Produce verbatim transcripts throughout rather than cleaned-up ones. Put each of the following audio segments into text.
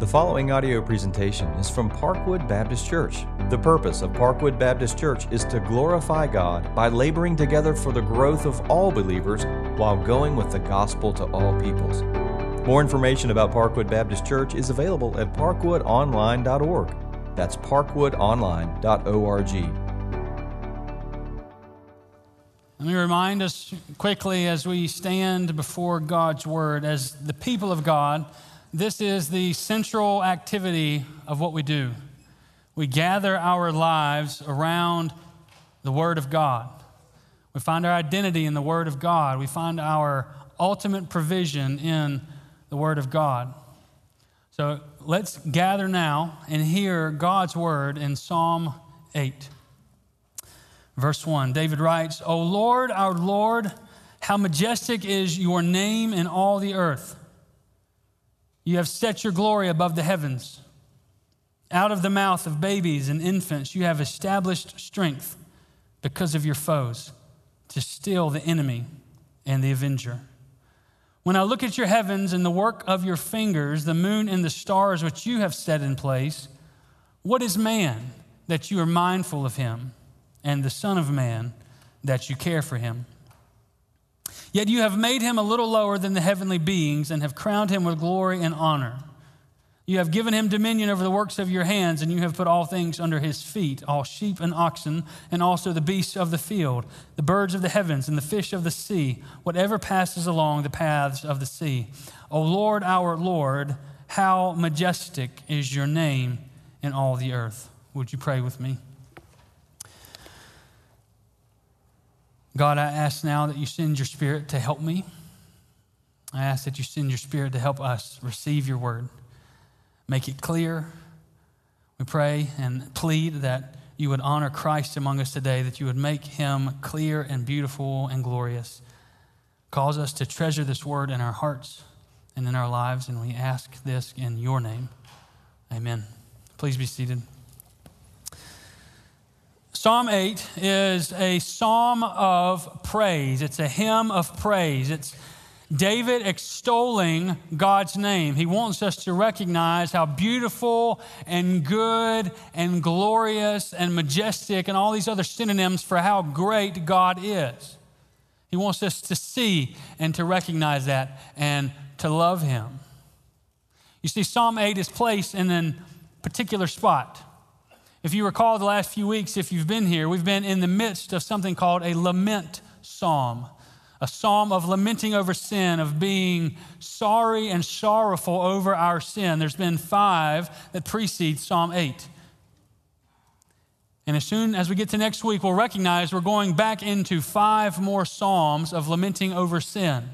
The following audio presentation is from Parkwood Baptist Church. The purpose of Parkwood Baptist Church is to glorify God by laboring together for the growth of all believers while going with the gospel to all peoples. More information about Parkwood Baptist Church is available at parkwood online dot org. That's parkwood online dot org. Let me remind us quickly as we stand before God's Word, as the people of God, this is the central activity of what we do. We gather our lives around the Word of God. We find our identity in the Word of God. We find our ultimate provision in the Word of God. So let's gather now and hear God's Word in Psalm eight, verse one. David writes, "O Lord, our Lord, how majestic is your name in all the earth. You have set your glory above the heavens. Out of the mouth of babies and infants, you have established strength because of your foes, to still the enemy and the avenger. When I look at your heavens and the work of your fingers, the moon and the stars which you have set in place, what is man that you are mindful of him, and the son of man that you care for him? Yet you have made him a little lower than the heavenly beings and have crowned him with glory and honor. You have given him dominion over the works of your hands, and you have put all things under his feet, all sheep and oxen, and also the beasts of the field, the birds of the heavens and the fish of the sea, whatever passes along the paths of the sea. O Lord, our Lord, how majestic is your name in all the earth." Would you pray with me? God, I ask now that you send your Spirit to help me. I ask that you send your Spirit to help us receive your word. Make it clear. We pray and plead that you would honor Christ among us today, that you would make him clear and beautiful and glorious. Cause us to treasure this word in our hearts and in our lives, and we ask this in your name. Amen. Please be seated. Psalm eight is a psalm of praise. It's a hymn of praise. It's David extolling God's name. He wants us to recognize how beautiful and good and glorious and majestic and all these other synonyms for how great God is. He wants us to see and to recognize that and to love him. You see, Psalm eight is placed in a particular spot. If you recall the last few weeks, if you've been here, we've been in the midst of something called a lament psalm, a psalm of lamenting over sin, of being sorry and sorrowful over our sin. There's been five that precede Psalm eight. And as soon as we get to next week, we'll recognize we're going back into five more psalms of lamenting over sin.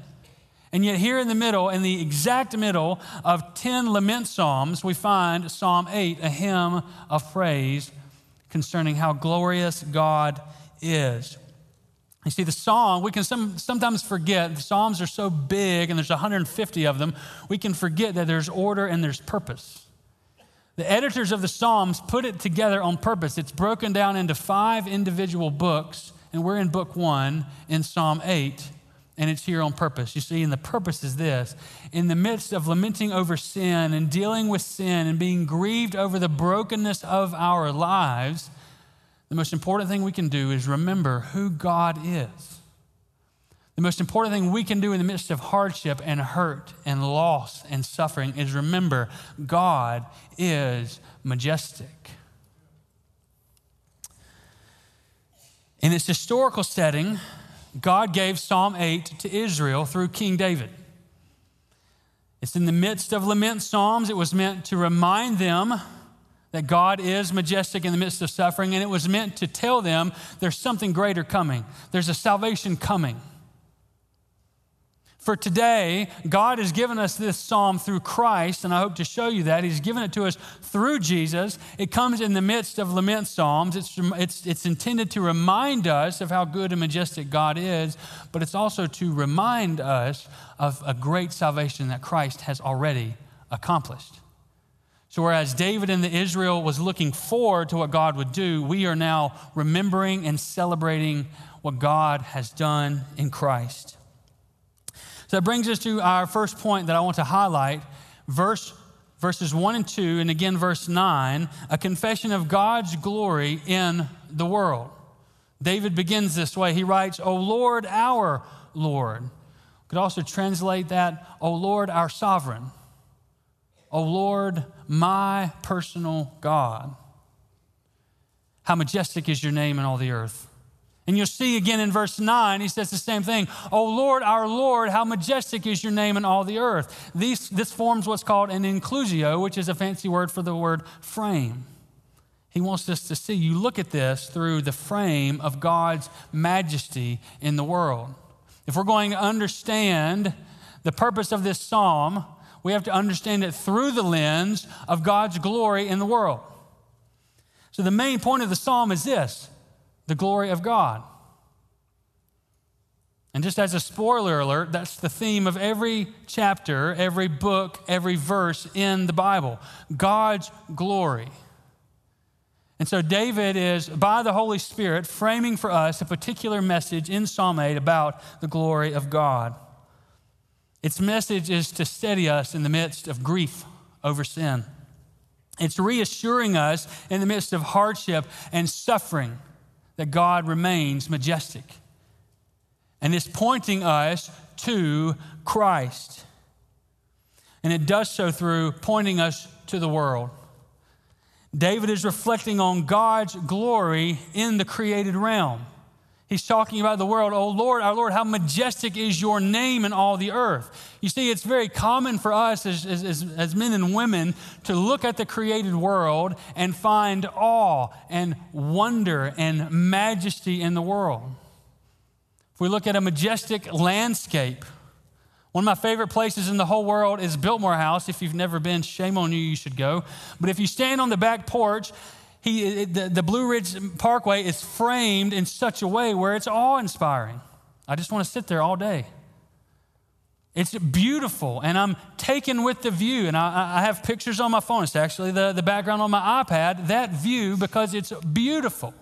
And yet here in the middle, in the exact middle of ten lament psalms, we find Psalm eight, a hymn of praise concerning how glorious God is. You see, the psalm, we can some, sometimes forget, the psalms are so big and there's one hundred fifty of them, we can forget that there's order and there's purpose. The editors of the psalms put it together on purpose. It's broken down into five individual books, and we're in book one in Psalm eight. And it's here on purpose. You see, and the purpose is this. In the midst of lamenting over sin and dealing with sin and being grieved over the brokenness of our lives, the most important thing we can do is remember who God is. The most important thing we can do in the midst of hardship and hurt and loss and suffering is remember God is majestic. In its historical setting, God gave Psalm eight to Israel through King David. It's in the midst of lament psalms. It was meant to remind them that God is majestic in the midst of suffering, and it was meant to tell them there's something greater coming. There's a salvation coming. For today, God has given us this psalm through Christ, and I hope to show you that. He's given it to us through Jesus. It comes in the midst of lament psalms. It's, it's, it's intended to remind us of how good and majestic God is, but it's also to remind us of a great salvation that Christ has already accomplished. So whereas David and the Israel was looking forward to what God would do, we are now remembering and celebrating what God has done in Christ. So that brings us to our first point that I want to highlight, verse verses one and two, and again verse nine, a confession of God's glory in the world. David begins this way. He writes, O Lord, our Lord. We could also translate that, O Lord, our sovereign. O Lord, my personal God. How majestic is your name in all the earth. And you'll see again in verse nine, he says the same thing. O Lord, our Lord, how majestic is your name in all the earth. These, this forms what's called an inclusio, which is a fancy word for the word frame. He wants us to see, you look at this through the frame of God's majesty in the world. If we're going to understand the purpose of this psalm, we have to understand it through the lens of God's glory in the world. So the main point of the psalm is this, the glory of God. And just as a spoiler alert, that's the theme of every chapter, every book, every verse in the Bible, God's glory. And so David is, by the Holy Spirit, framing for us a particular message in Psalm eight about the glory of God. Its message is to steady us in the midst of grief over sin. It's reassuring us in the midst of hardship and suffering that God remains majestic. And it's pointing us to Christ. And it does so through pointing us to the world. David is reflecting on God's glory in the created realm. He's talking about the world. Oh Lord, our Lord, how majestic is your name in all the earth. You see, it's very common for us as, as, as men and women to look at the created world and find awe and wonder and majesty in the world. If we look at a majestic landscape, one of my favorite places in the whole world is Biltmore House. If you've never been, shame on you, you should go. But if you stand on the back porch, He, the, the Blue Ridge Parkway is framed in such a way where it's awe-inspiring. I just want to sit there all day. It's beautiful, and I'm taken with the view, and I, I have pictures on my phone. It's actually the, the background on my iPad, that view, because it's beautiful.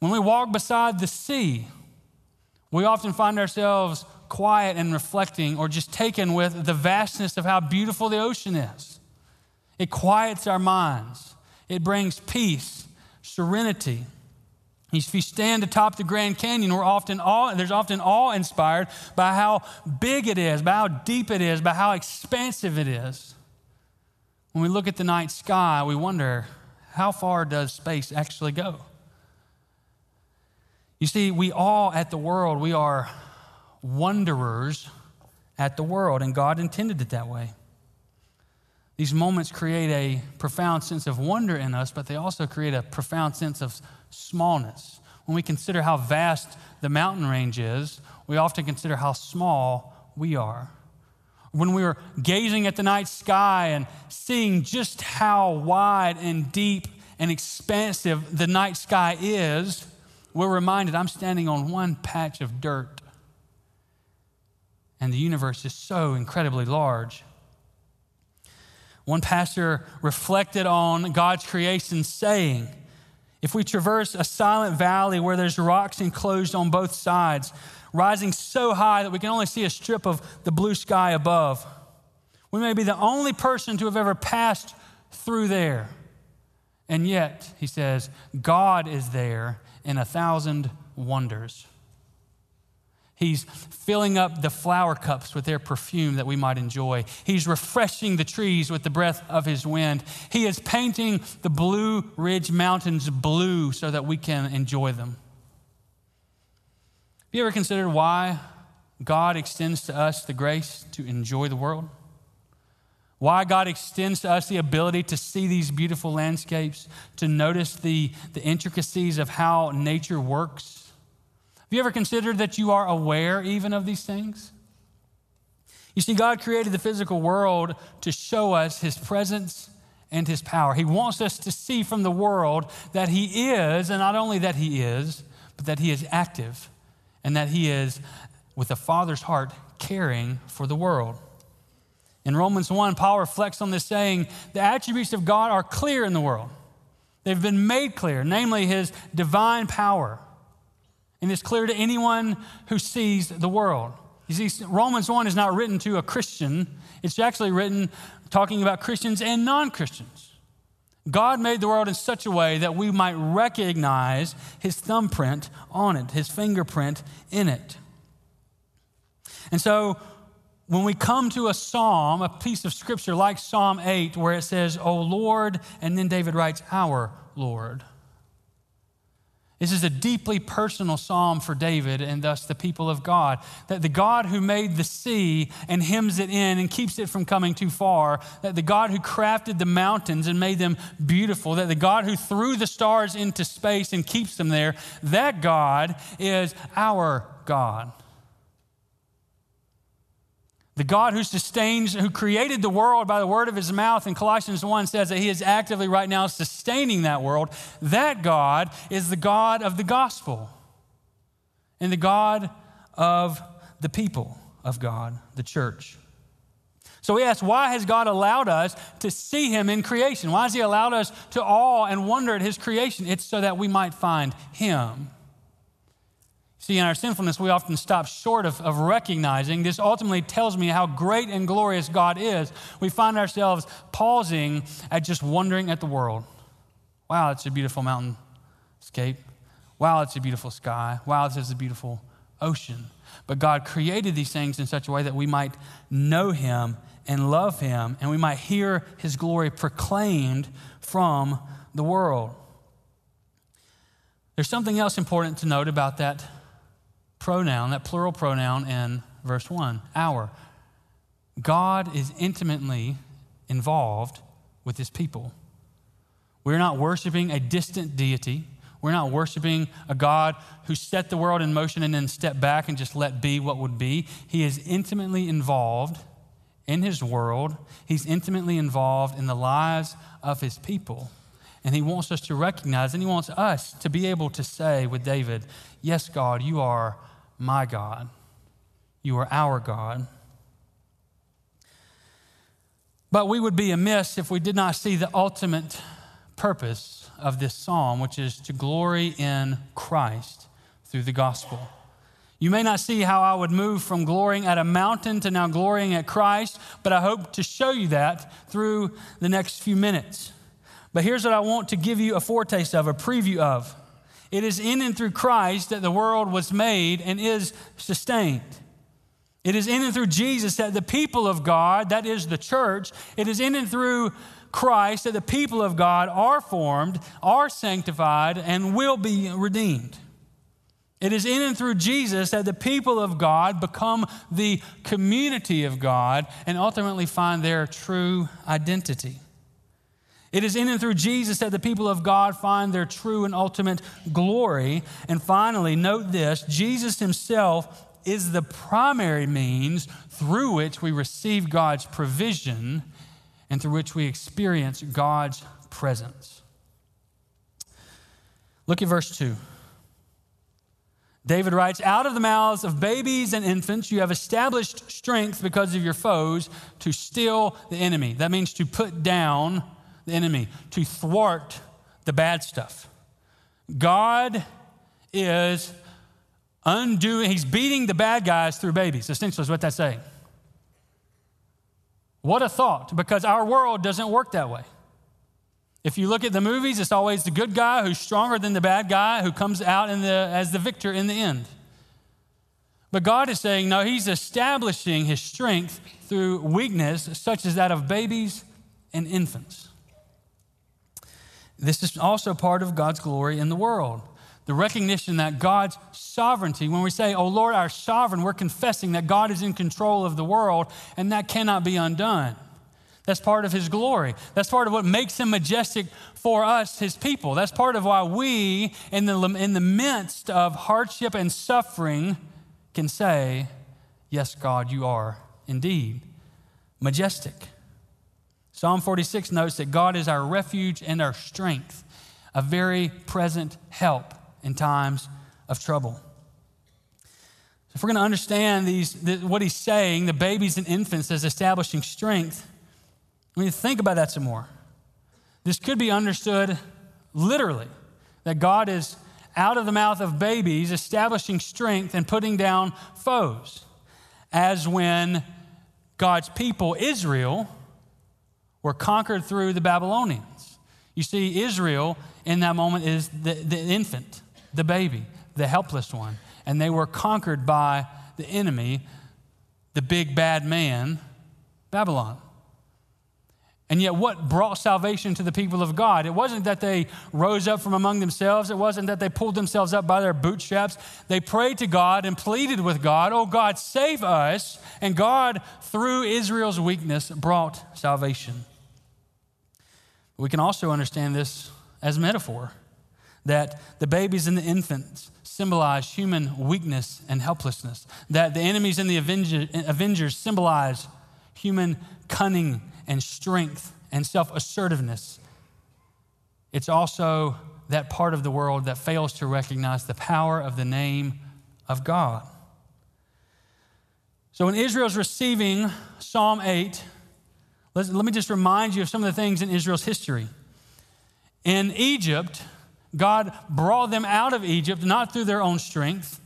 When we walk beside the sea, we often find ourselves quiet and reflecting or just taken with the vastness of how beautiful the ocean is. It quiets our minds. It brings peace, serenity. If you stand atop the Grand Canyon, we're often awe, there's often awe inspired by how big it is, by how deep it is, by how expansive it is. When we look at the night sky, we wonder, how far does space actually go? You see, we awe at the world. We are wanderers at the world, and God intended it that way. These moments create a profound sense of wonder in us, but they also create a profound sense of smallness. When we consider how vast the mountain range is, we often consider how small we are. When we are gazing at the night sky and seeing just how wide and deep and expansive the night sky is, we're reminded, I'm standing on one patch of dirt, and the universe is so incredibly large. One pastor reflected on God's creation saying, if we traverse a silent valley where there's rocks enclosed on both sides, rising so high that we can only see a strip of the blue sky above, we may be the only person to have ever passed through there. And yet, he says, God is there in a thousand wonders. He's filling up the flower cups with their perfume that we might enjoy. He's refreshing the trees with the breath of his wind. He is painting the Blue Ridge Mountains blue so that we can enjoy them. Have you ever considered why God extends to us the grace to enjoy the world? Why God extends to us the ability to see these beautiful landscapes, to notice the, the intricacies of how nature works? Have you ever considered that you are aware even of these things? You see, God created the physical world to show us his presence and his power. He wants us to see from the world that he is, and not only that he is, but that he is active and that he is, with a father's heart, caring for the world. In Romans one, Paul reflects on this saying, the attributes of God are clear in the world. They've been made clear, namely his divine power. And it's clear to anyone who sees the world. You see, Romans one is not written to a Christian. It's actually written talking about Christians and non-Christians. God made the world in such a way that we might recognize his thumbprint on it, his fingerprint in it. And so when we come to a psalm, a piece of scripture like Psalm eight, where it says, "O Lord," and then David writes, "Our Lord." This is a deeply personal psalm for David and thus the people of God. That the God who made the sea and hems it in and keeps it from coming too far, that the God who crafted the mountains and made them beautiful, that the God who threw the stars into space and keeps them there, that God is our God. The God who sustains, who created the world by the word of his mouth, and Colossians one says that he is actively right now sustaining that world. That God is the God of the gospel and the God of the people of God, the church. So we ask, why has God allowed us to see him in creation? Why has he allowed us to awe and wonder at his creation? It's so that we might find him. See, in our sinfulness, we often stop short of, of recognizing. This ultimately tells me how great and glorious God is. We find ourselves pausing at just wondering at the world. Wow, it's a beautiful mountainscape. Wow, it's a beautiful sky. Wow, this is a beautiful ocean. But God created these things in such a way that we might know him and love him, and we might hear his glory proclaimed from the world. There's something else important to note about that pronoun, that plural pronoun in verse one, our. God is intimately involved with his people. We're not worshiping a distant deity. We're not worshiping a God who set the world in motion and then stepped back and just let be what would be. He is intimately involved in his world. He's intimately involved in the lives of his people. And he wants us to recognize, and he wants us to be able to say with David, yes, God, you are my God. You are our God. But we would be amiss if we did not see the ultimate purpose of this psalm, which is to glory in Christ through the gospel. You may not see how I would move from glorying at a mountain to now glorying at Christ, but I hope to show you that through the next few minutes. But here's what I want to give you a foretaste of, a preview of. It is in and through Christ that the world was made and is sustained. It is in and through Jesus that the people of God, that is the church, it is in and through Christ that the people of God are formed, are sanctified, and will be redeemed. It is in and through Jesus that the people of God become the community of God and ultimately find their true identity. It is in and through Jesus that the people of God find their true and ultimate glory. And finally, note this, Jesus himself is the primary means through which we receive God's provision and through which we experience God's presence. Look at verse two. David writes, "Out of the mouths of babies and infants, you have established strength because of your foes to still the enemy." That means to put down the enemy, to thwart the bad stuff. God is undoing, he's beating the bad guys through babies, essentially is what that's saying. What a thought, because our world doesn't work that way. If you look at the movies, it's always the good guy who's stronger than the bad guy who comes out in the, as the victor in the end. But God is saying, no, he's establishing his strength through weakness such as that of babies and infants. This is also part of God's glory in the world. The recognition that God's sovereignty, when we say, "Oh Lord, our sovereign," we're confessing that God is in control of the world, and that cannot be undone. That's part of his glory. That's part of what makes him majestic for us, his people. That's part of why we, in the, in the midst of hardship and suffering, can say, yes, God, you are indeed majestic. Psalm forty-six notes that God is our refuge and our strength, a very present help in times of trouble. So if we're going to understand these, what he's saying, the babies and infants as establishing strength, we need to think about that some more. This could be understood literally, that God is out of the mouth of babies, establishing strength and putting down foes. as when God's people, Israel, were conquered through the Babylonians. You see, Israel in that moment is the, the infant, the baby, the helpless one. And they were conquered by the enemy, the big bad man, Babylon. And yet what brought salvation to the people of God? It wasn't that they rose up from among themselves. It wasn't that they pulled themselves up by their bootstraps. They prayed to God and pleaded with God, "Oh God, save us." And God, through Israel's weakness, brought salvation. We can also understand this as metaphor, that the babies and the infants symbolize human weakness and helplessness, that the enemies and the avenger, avengers symbolize human cunning and strength and self-assertiveness. It's also that part of the world that fails to recognize the power of the name of God. So when Israel's receiving Psalm eight, let me just remind you of some of the things in Israel's history. In Egypt, God brought them out of Egypt, not through their own strength,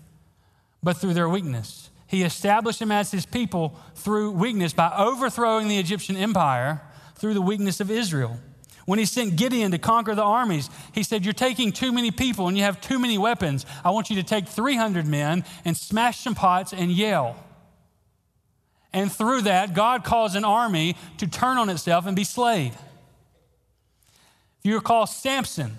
but through their weakness. He established them as his people through weakness by overthrowing the Egyptian empire through the weakness of Israel. When he sent Gideon to conquer the armies, he said, "You're taking too many people and you have too many weapons. I want you to take three hundred men and smash some pots and yell." And through that, God caused an army to turn on itself and be slayed. If you recall Samson,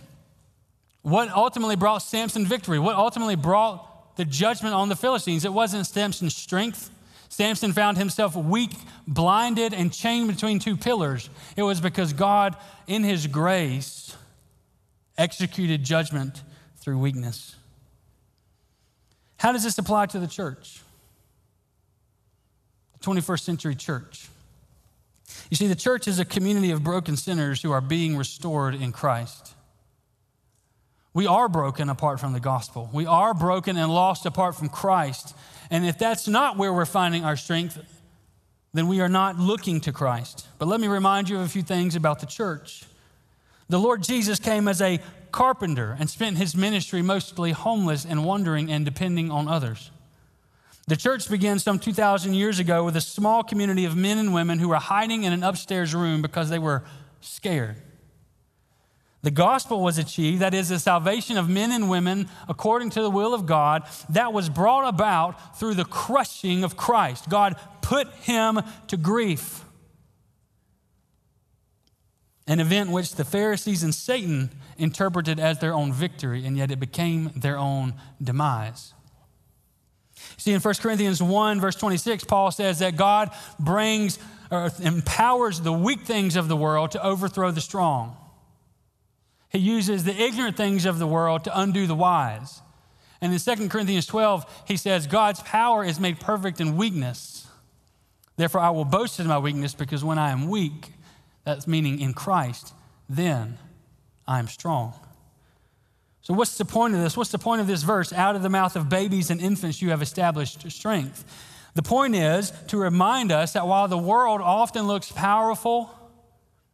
what ultimately brought Samson victory? What ultimately brought the judgment on the Philistines? It wasn't Samson's strength. Samson found himself weak, blinded, and chained between two pillars. It was because God, in his grace, executed judgment through weakness. How does this apply to the church? The twenty-first century church. You see, the church is a community of broken sinners who are being restored in Christ. We are broken apart from the gospel. We are broken and lost apart from Christ. And if that's not where we're finding our strength, then we are not looking to Christ. But let me remind you of a few things about the church. The Lord Jesus came as a carpenter and spent his ministry mostly homeless and wandering and depending on others. The church began some two thousand years ago with a small community of men and women who were hiding in an upstairs room because they were scared. The gospel was achieved, that is, the salvation of men and women according to the will of God, that was brought about through the crushing of Christ. God put him to grief. An event which the Pharisees and Satan interpreted as their own victory, and yet it became their own demise. See, in First Corinthians one, verse twenty-six, Paul says that God brings or empowers the weak things of the world to overthrow the strong. He uses the ignorant things of the world to undo the wise. And in Second Corinthians twelve, he says, God's power is made perfect in weakness. Therefore, I will boast in my weakness, because when I am weak, that's meaning in Christ, then I am strong. So what's the point of this? What's the point of this verse? Out of the mouth of babies and infants, you have established strength. The point is to remind us that while the world often looks powerful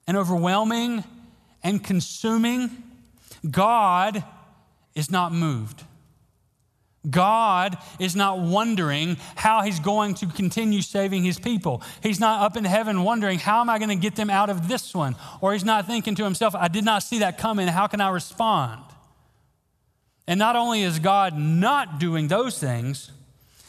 and overwhelming and consuming, God is not moved. God is not wondering how he's going to continue saving his people. He's not up in heaven wondering, how am I going to get them out of this one? Or he's not thinking to himself, I did not see that coming. How can I respond? And not only is God not doing those things,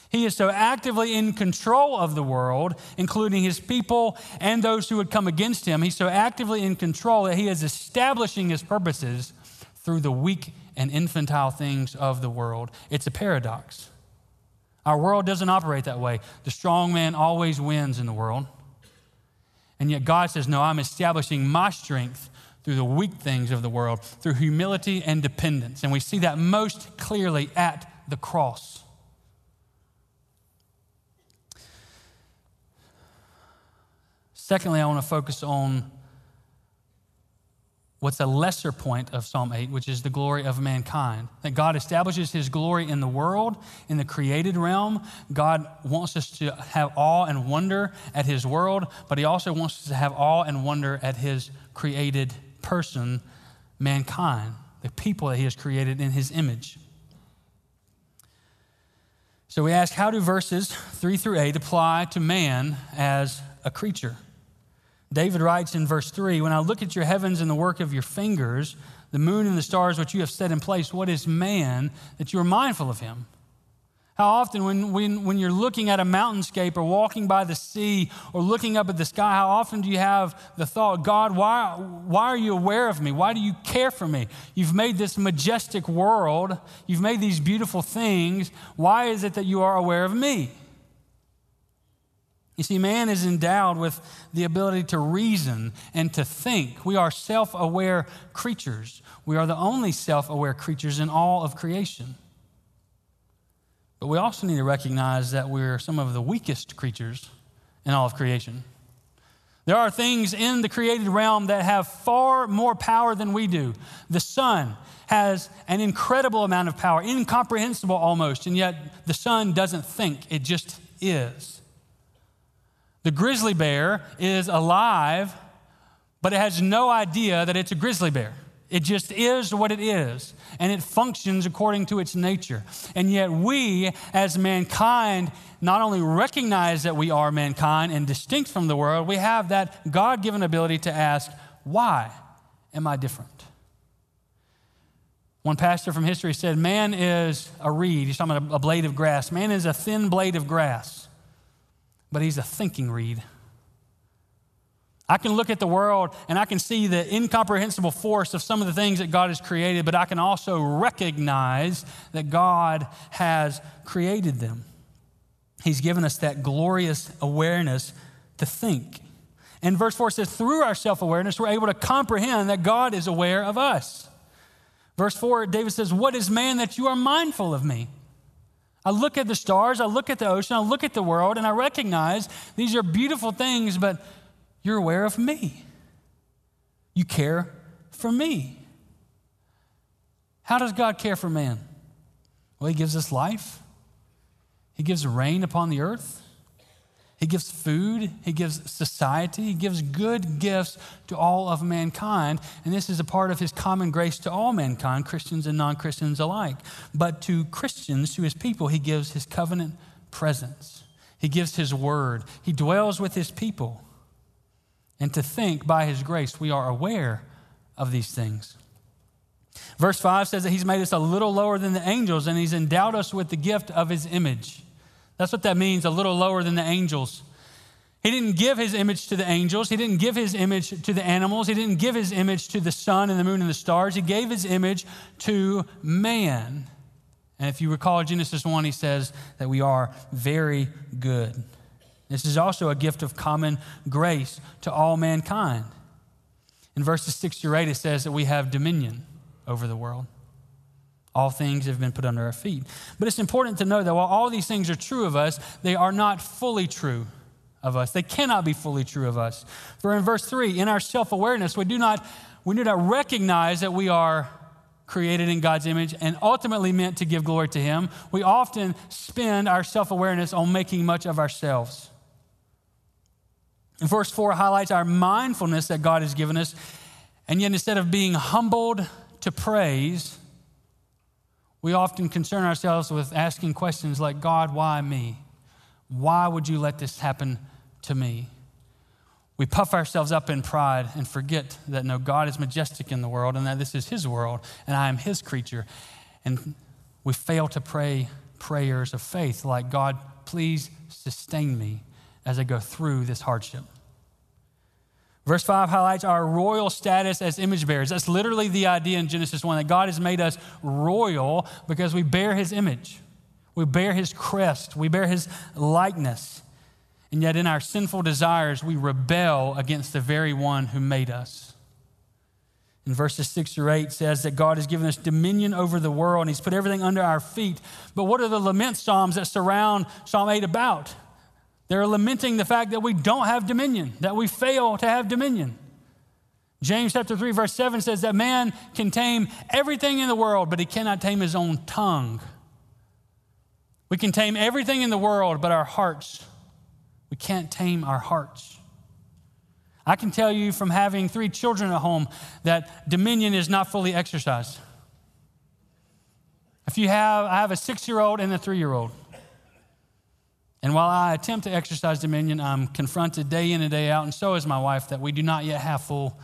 he is so actively in control of the world, including his people and those who would come against him. He's so actively in control that he is establishing his purposes through the weak and infantile things of the world. It's a paradox. Our world doesn't operate that way. The strong man always wins in the world. And yet God says, no, I'm establishing my strength through the weak things of the world, through humility and dependence. And we see that most clearly at the cross. Secondly, I want to focus on what's a lesser point of Psalm eight, which is the glory of mankind. That God establishes his glory in the world, in the created realm. God wants us to have awe and wonder at his world, but he also wants us to have awe and wonder at his created person, mankind, the people that he has created in his image. So we ask, how do verses three through eight apply to man as a creature? David writes in verse three, when I look at your heavens and the work of your fingers, the moon and the stars which you have set in place, what is man that you are mindful of him? How often when, when, when you're looking at a mountainscape or walking by the sea or looking up at the sky, how often do you have the thought, God, why, why are you aware of me? Why do you care for me? You've made this majestic world. You've made these beautiful things. Why is it that you are aware of me? You see, man is endowed with the ability to reason and to think. We are self-aware creatures. We are the only self-aware creatures in all of creation. But we also need to recognize that we're some of the weakest creatures in all of creation. There are things in the created realm that have far more power than we do. The sun has an incredible amount of power, incomprehensible almost, and yet the sun doesn't think, it just is. The grizzly bear is alive, but it has no idea that it's a grizzly bear. It just is what it is, and it functions according to its nature. And yet we, as mankind, not only recognize that we are mankind and distinct from the world, we have that God-given ability to ask, why am I different? One pastor from history said, man is a reed. He's talking about a blade of grass. Man is a thin blade of grass, but he's a thinking reed. I can look at the world and I can see the incomprehensible force of some of the things that God has created, but I can also recognize that God has created them. He's given us that glorious awareness to think. And verse four says, through our self-awareness, we're able to comprehend that God is aware of us. Verse four, David says, what is man that you are mindful of me? I look at the stars, I look at the ocean, I look at the world, and I recognize these are beautiful things, but you're aware of me. You care for me. How does God care for man? Well, he gives us life. He gives rain upon the earth. He gives food. He gives society. He gives good gifts to all of mankind. And this is a part of his common grace to all mankind, Christians and non-Christians alike. But to Christians, to his people, he gives his covenant presence. He gives his word. He dwells with his people. And to think by his grace, we are aware of these things. Verse five says that he's made us a little lower than the angels and he's endowed us with the gift of his image. That's what that means, a little lower than the angels. He didn't give his image to the angels. He didn't give his image to the animals. He didn't give his image to the sun and the moon and the stars. He gave his image to man. And if you recall Genesis one, he says that we are very good. This is also a gift of common grace to all mankind. In verses six through eight, it says that we have dominion over the world. All things have been put under our feet. But it's important to know that while all these things are true of us, they are not fully true of us. They cannot be fully true of us. For in verse three, in our self-awareness, we do not, we do not recognize that we are created in God's image and ultimately meant to give glory to him. We often spend our self-awareness on making much of ourselves. And verse four highlights our mindfulness that God has given us. And yet instead of being humbled to praise, we often concern ourselves with asking questions like, God, why me? Why would you let this happen to me? We puff ourselves up in pride and forget that no, God is majestic in the world and that this is his world and I am his creature. And we fail to pray prayers of faith like, God, please sustain me as I go through this hardship. Verse five highlights our royal status as image bearers. That's literally the idea in Genesis one, that God has made us royal because we bear his image. We bear his crest. We bear his likeness. And yet in our sinful desires, we rebel against the very one who made us. In verses six through eight says that God has given us dominion over the world and he's put everything under our feet. But what are the lament psalms that surround Psalm eight about? They're lamenting the fact that we don't have dominion, that we fail to have dominion. James chapter three, verse seven says that man can tame everything in the world, but he cannot tame his own tongue. We can tame everything in the world, but our hearts, we can't tame our hearts. I can tell you from having three children at home that dominion is not fully exercised. If you have, I have a six-year-old and a three-year-old. And while I attempt to exercise dominion, I'm confronted day in and day out, and so is my wife, that we do not yet have full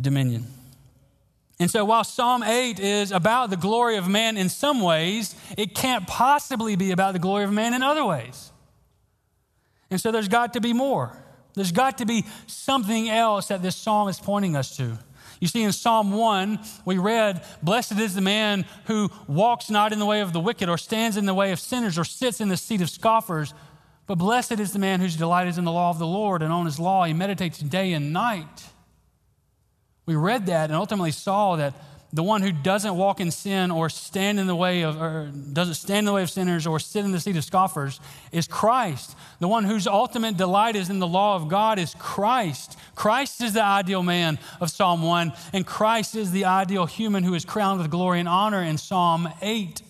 dominion. And so while Psalm eight is about the glory of man in some ways, it can't possibly be about the glory of man in other ways. And so there's got to be more. There's got to be something else that this psalm is pointing us to. You see, in Psalm one, we read, "Blessed is the man who walks not in the way of the wicked, or stands in the way of sinners, or sits in the seat of scoffers. But blessed is the man whose delight is in the law of the Lord, and on his law he meditates day and night." We read that and ultimately saw that the one who doesn't walk in sin or stand in the way of, or doesn't stand in the way of sinners or sit in the seat of scoffers is Christ. The one whose ultimate delight is in the law of God is Christ. Christ is the ideal man of Psalm one, and Christ is the ideal human who is crowned with glory and honor in Psalm eight.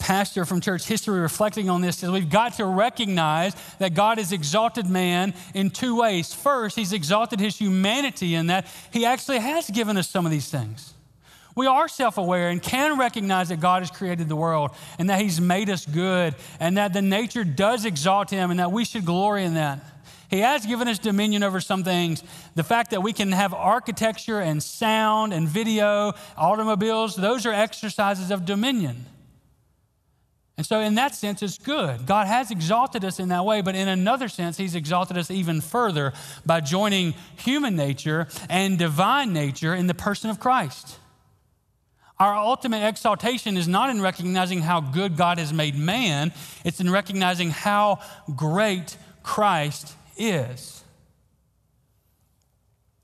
Pastor from church history reflecting on this says we've got to recognize that God has exalted man in two ways. First, he's exalted his humanity in that he actually has given us some of these things. We are self-aware and can recognize that God has created the world and that he's made us good and that the nature does exalt him and that we should glory in that. He has given us dominion over some things. The fact that we can have architecture and sound and video, automobiles, those are exercises of dominion. And so in that sense, it's good. God has exalted us in that way, but in another sense, he's exalted us even further by joining human nature and divine nature in the person of Christ. Our ultimate exaltation is not in recognizing how good God has made man, it's in recognizing how great Christ is.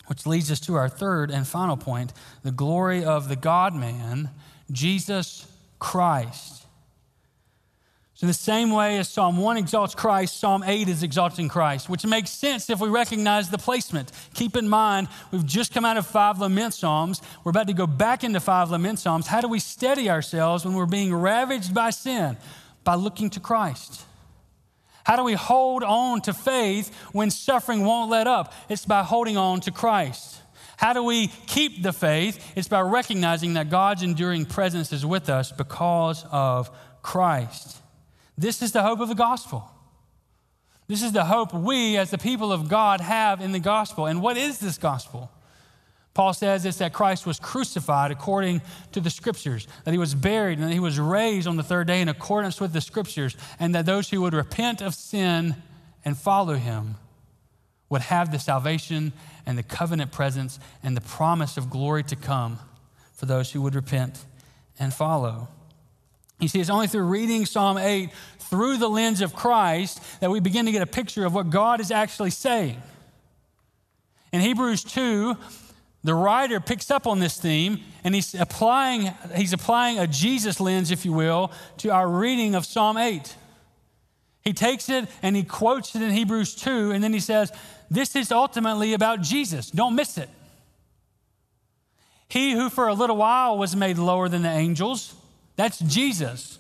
Which leads us to our third and final point, the glory of the God-man, Jesus Christ. So the same way as Psalm one exalts Christ, Psalm eight is exalting Christ, which makes sense if we recognize the placement. Keep in mind, we've just come out of five lament psalms. We're about to go back into five lament psalms. How do we steady ourselves when we're being ravaged by sin? By looking to Christ. How do we hold on to faith when suffering won't let up? It's by holding on to Christ. How do we keep the faith? It's by recognizing that God's enduring presence is with us because of Christ. This is the hope of the gospel. This is the hope we as the people of God have in the gospel. And what is this gospel? Paul says it's that Christ was crucified according to the scriptures, that he was buried and that he was raised on the third day in accordance with the scriptures, and that those who would repent of sin and follow him would have the salvation and the covenant presence and the promise of glory to come for those who would repent and follow. You see, it's only through reading Psalm eight through the lens of Christ that we begin to get a picture of what God is actually saying. In Hebrews two, the writer picks up on this theme and he's applying, he's applying a Jesus lens, if you will, to our reading of Psalm eight. He takes it and he quotes it in Hebrews two, and then he says, this is ultimately about Jesus. Don't miss it. He who for a little while was made lower than the angels, that's Jesus.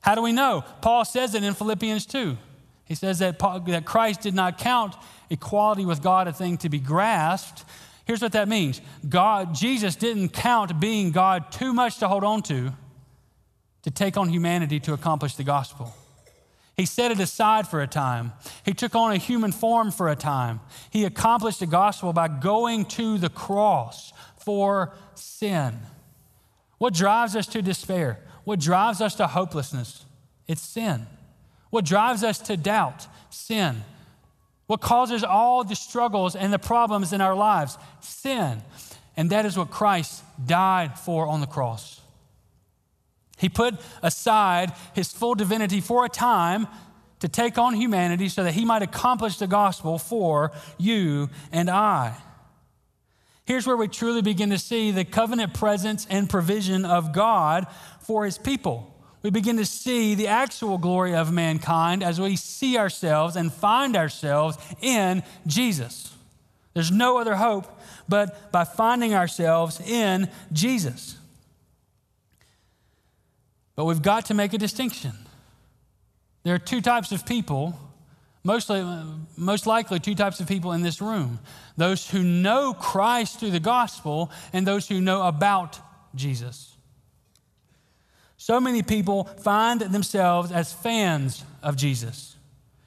How do we know? Paul says it in Philippians two. He says that, Paul, that Christ did not count equality with God a thing to be grasped. Here's what that means. God, Jesus didn't count being God too much to hold on to, to take on humanity to accomplish the gospel. He set it aside for a time. He took on a human form for a time. He accomplished the gospel by going to the cross for sin. What drives us to despair? What drives us to hopelessness? It's sin. What drives us to doubt? Sin. What causes all the struggles and the problems in our lives? Sin. And that is what Christ died for on the cross. He put aside his full divinity for a time to take on humanity so that he might accomplish the gospel for you and I. Here's where we truly begin to see the covenant presence and provision of God for his people. We begin to see the actual glory of mankind as we see ourselves and find ourselves in Jesus. There's no other hope but by finding ourselves in Jesus. But we've got to make a distinction. There are two types of people. Mostly, most likely two types of people in this room, those who know Christ through the gospel and those who know about Jesus. So many people find themselves as fans of Jesus.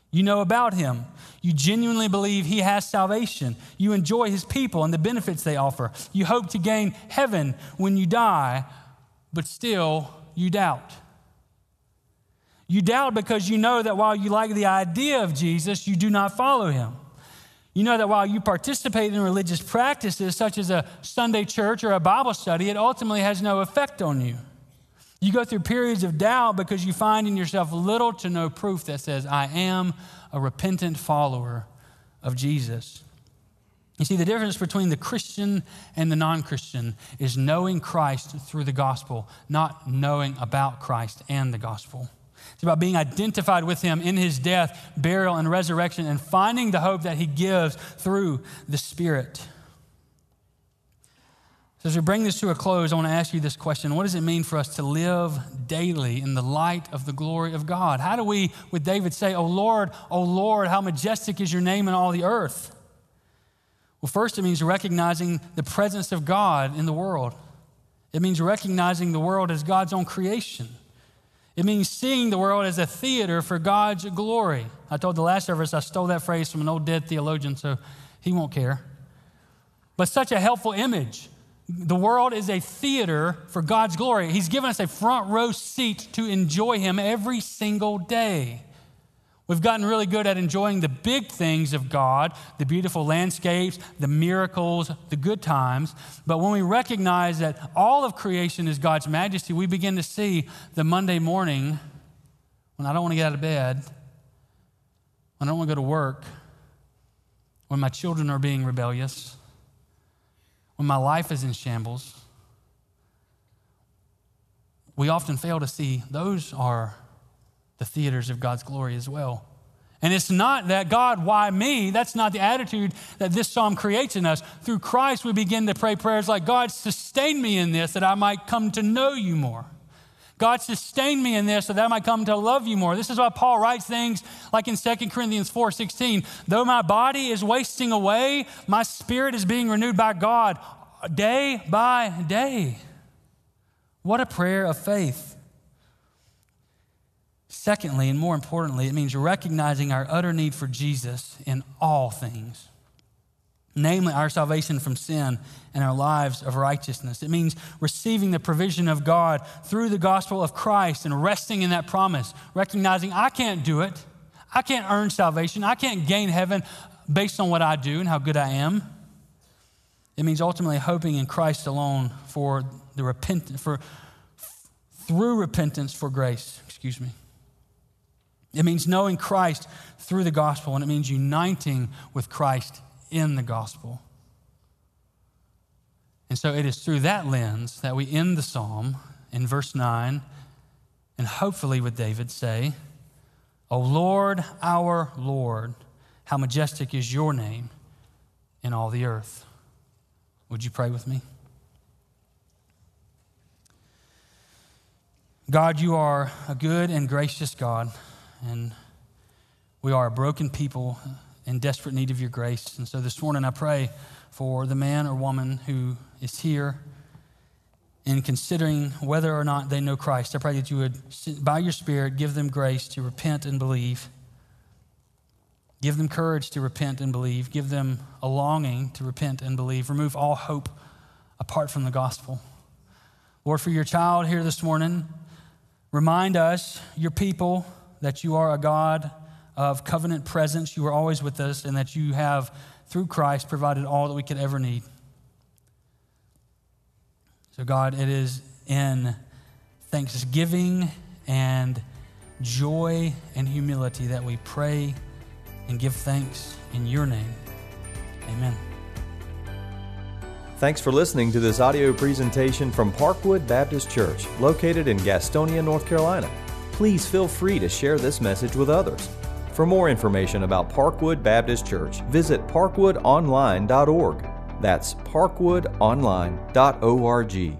You know about him. You genuinely believe he has salvation. You enjoy his people and the benefits they offer. You hope to gain heaven when you die, but still you doubt. You doubt because you know that while you like the idea of Jesus, you do not follow him. You know that while you participate in religious practices such as a Sunday church or a Bible study, it ultimately has no effect on you. You go through periods of doubt because you find in yourself little to no proof that says, I am a repentant follower of Jesus. You see, the difference between the Christian and the non-Christian is knowing Christ through the gospel, not knowing about Christ and the gospel. It's about being identified with him in his death, burial, and resurrection, and finding the hope that he gives through the Spirit. So as we bring this to a close, I want to ask you this question. What does it mean for us to live daily in the light of the glory of God? How do we, with David, say, "Oh Lord, oh Lord, how majestic is your name in all the earth"? Well, first it means recognizing the presence of God in the world. It means recognizing the world as God's own creation. It means seeing the world as a theater for God's glory. I told the last service I stole that phrase from an old dead theologian, so he won't care. But such a helpful image. The world is a theater for God's glory. He's given us a front row seat to enjoy him every single day. We've gotten really good at enjoying the big things of God, the beautiful landscapes, the miracles, the good times. But when we recognize that all of creation is God's majesty, we begin to see the Monday morning when I don't want to get out of bed, when I don't want to go to work, when my children are being rebellious, when my life is in shambles. We often fail to see those are the theaters of God's glory as well. And it's not that, God, why me? That's not the attitude that this psalm creates in us. Through Christ, we begin to pray prayers like, God, sustain me in this that I might come to know you more. God, sustain me in this so that I might come to love you more. This is why Paul writes things like in Second Corinthians four sixteen, though my body is wasting away, my spirit is being renewed by God day by day. What a prayer of faith. Secondly, and more importantly, it means recognizing our utter need for Jesus in all things, namely our salvation from sin and our lives of righteousness. It means receiving the provision of God through the gospel of Christ and resting in that promise, recognizing I can't do it. I can't earn salvation. I can't gain heaven based on what I do and how good I am. It means ultimately hoping in Christ alone for the repentant, for through repentance for grace, excuse me. It means knowing Christ through the gospel, and it means uniting with Christ in the gospel. And so it is through that lens that we end the psalm in verse nine, and hopefully with David say, O Lord, our Lord, how majestic is your name in all the earth. Would you pray with me? God, you are a good and gracious God, and we are a broken people in desperate need of your grace. And so this morning I pray for the man or woman who is here and considering whether or not they know Christ. I pray that you would, by your Spirit, give them grace to repent and believe. Give them courage to repent and believe. Give them a longing to repent and believe. Remove all hope apart from the gospel. Lord, for your child here this morning, remind us, your people, that you are a God of covenant presence. You are always with us, and that you have, through Christ, provided all that we could ever need. So God, it is in thanksgiving and joy and humility that we pray and give thanks in your name. Amen. Thanks for listening to this audio presentation from Parkwood Baptist Church, located in Gastonia, North Carolina. Please feel free to share this message with others. For more information about Parkwood Baptist Church, visit parkwood online dot org. That's parkwood online dot org.